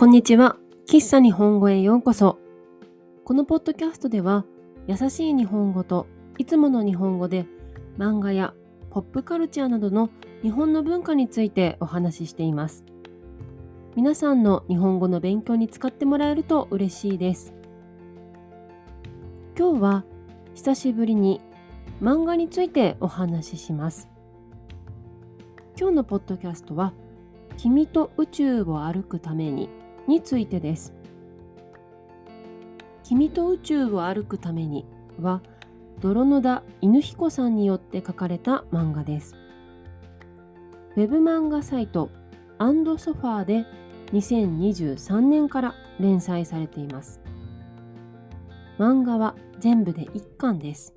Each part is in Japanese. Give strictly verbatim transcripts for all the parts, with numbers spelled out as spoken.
こんにちは。喫茶日本語へようこそ。このポッドキャストでは、優しい日本語といつもの日本語で漫画やポップカルチャーなどの日本の文化についてお話ししています。皆さんの日本語の勉強に使ってもらえると嬉しいです。今日は久しぶりに漫画についてお話しします。今日のポッドキャストは、君と宇宙を歩くためにについてです。君と宇宙を歩くためには、泥野田犬彦さんによって書かれた漫画です。ウェブ漫画サイトアンドソファーでにせんにじゅうさんねんから連載されています。漫画は全部でいっかんです。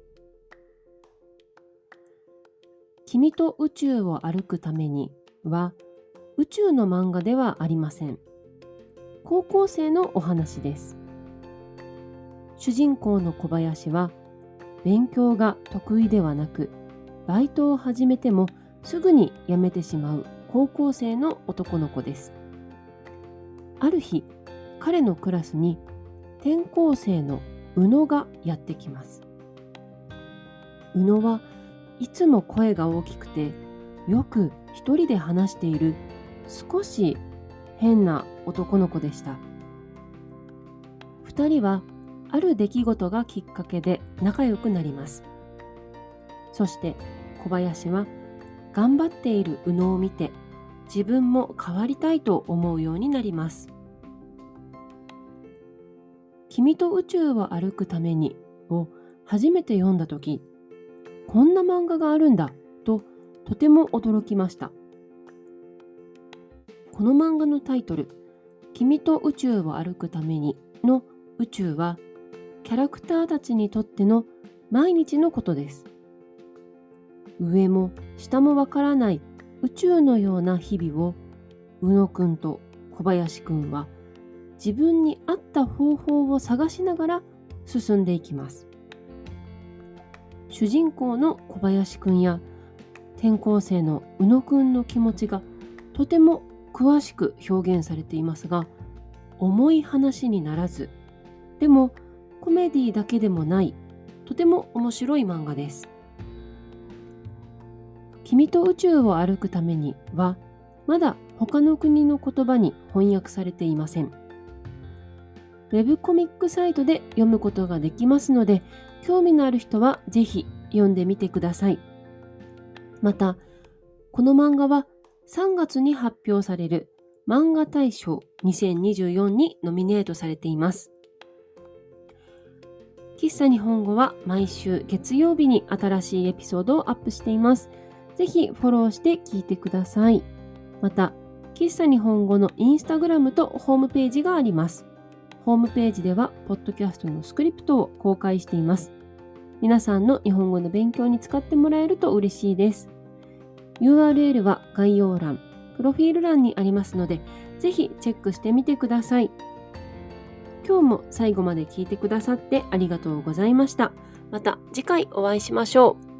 君と宇宙を歩くためには、宇宙の漫画ではありません。高校生のお話です。主人公の小林は勉強が得意ではなく、バイトを始めてもすぐに辞めてしまう高校生の男の子です。ある日、彼のクラスに転校生の宇野がやってきます。宇野はいつも声が大きくて、よく一人で話している少し変な男の子でした。二人はある出来事がきっかけで仲良くなります。そして小林は頑張っている宇野を見て、自分も変わりたいと思うようになります。君と宇宙を歩くためにを初めて読んだとき、こんな漫画があるんだととても驚きました。この漫画のタイトル、君と宇宙を歩くためにの宇宙は、キャラクターたちにとっての毎日のことです。上も下もわからない宇宙のような日々を、宇野くんと小林くんは自分に合った方法を探しながら進んでいきます。主人公の小林くんや転校生の宇野くんの気持ちがとても詳しく表現されていますが、重い話にならず、でもコメディだけでもない、とても面白い漫画です。君と宇宙を歩くためには、まだ他の国の言葉に翻訳されていません。ウェブコミックサイトで読むことができますので、興味のある人はぜひ読んでみてください。また、この漫画はさんがつに発表される漫画大賞にせんにじゅうよんにノミネートされています。喫茶日本語は毎週月曜日に新しいエピソードをアップしています。ぜひフォローして聞いてください。また、喫茶日本語のインスタグラムとホームページがあります。ホームページではポッドキャストのスクリプトを公開しています。皆さんの日本語の勉強に使ってもらえると嬉しいです。ユーアールエル は概要欄、プロフィール欄にありますので、ぜひチェックしてみてください。今日も最後まで聞いてくださってありがとうございました。また次回お会いしましょう。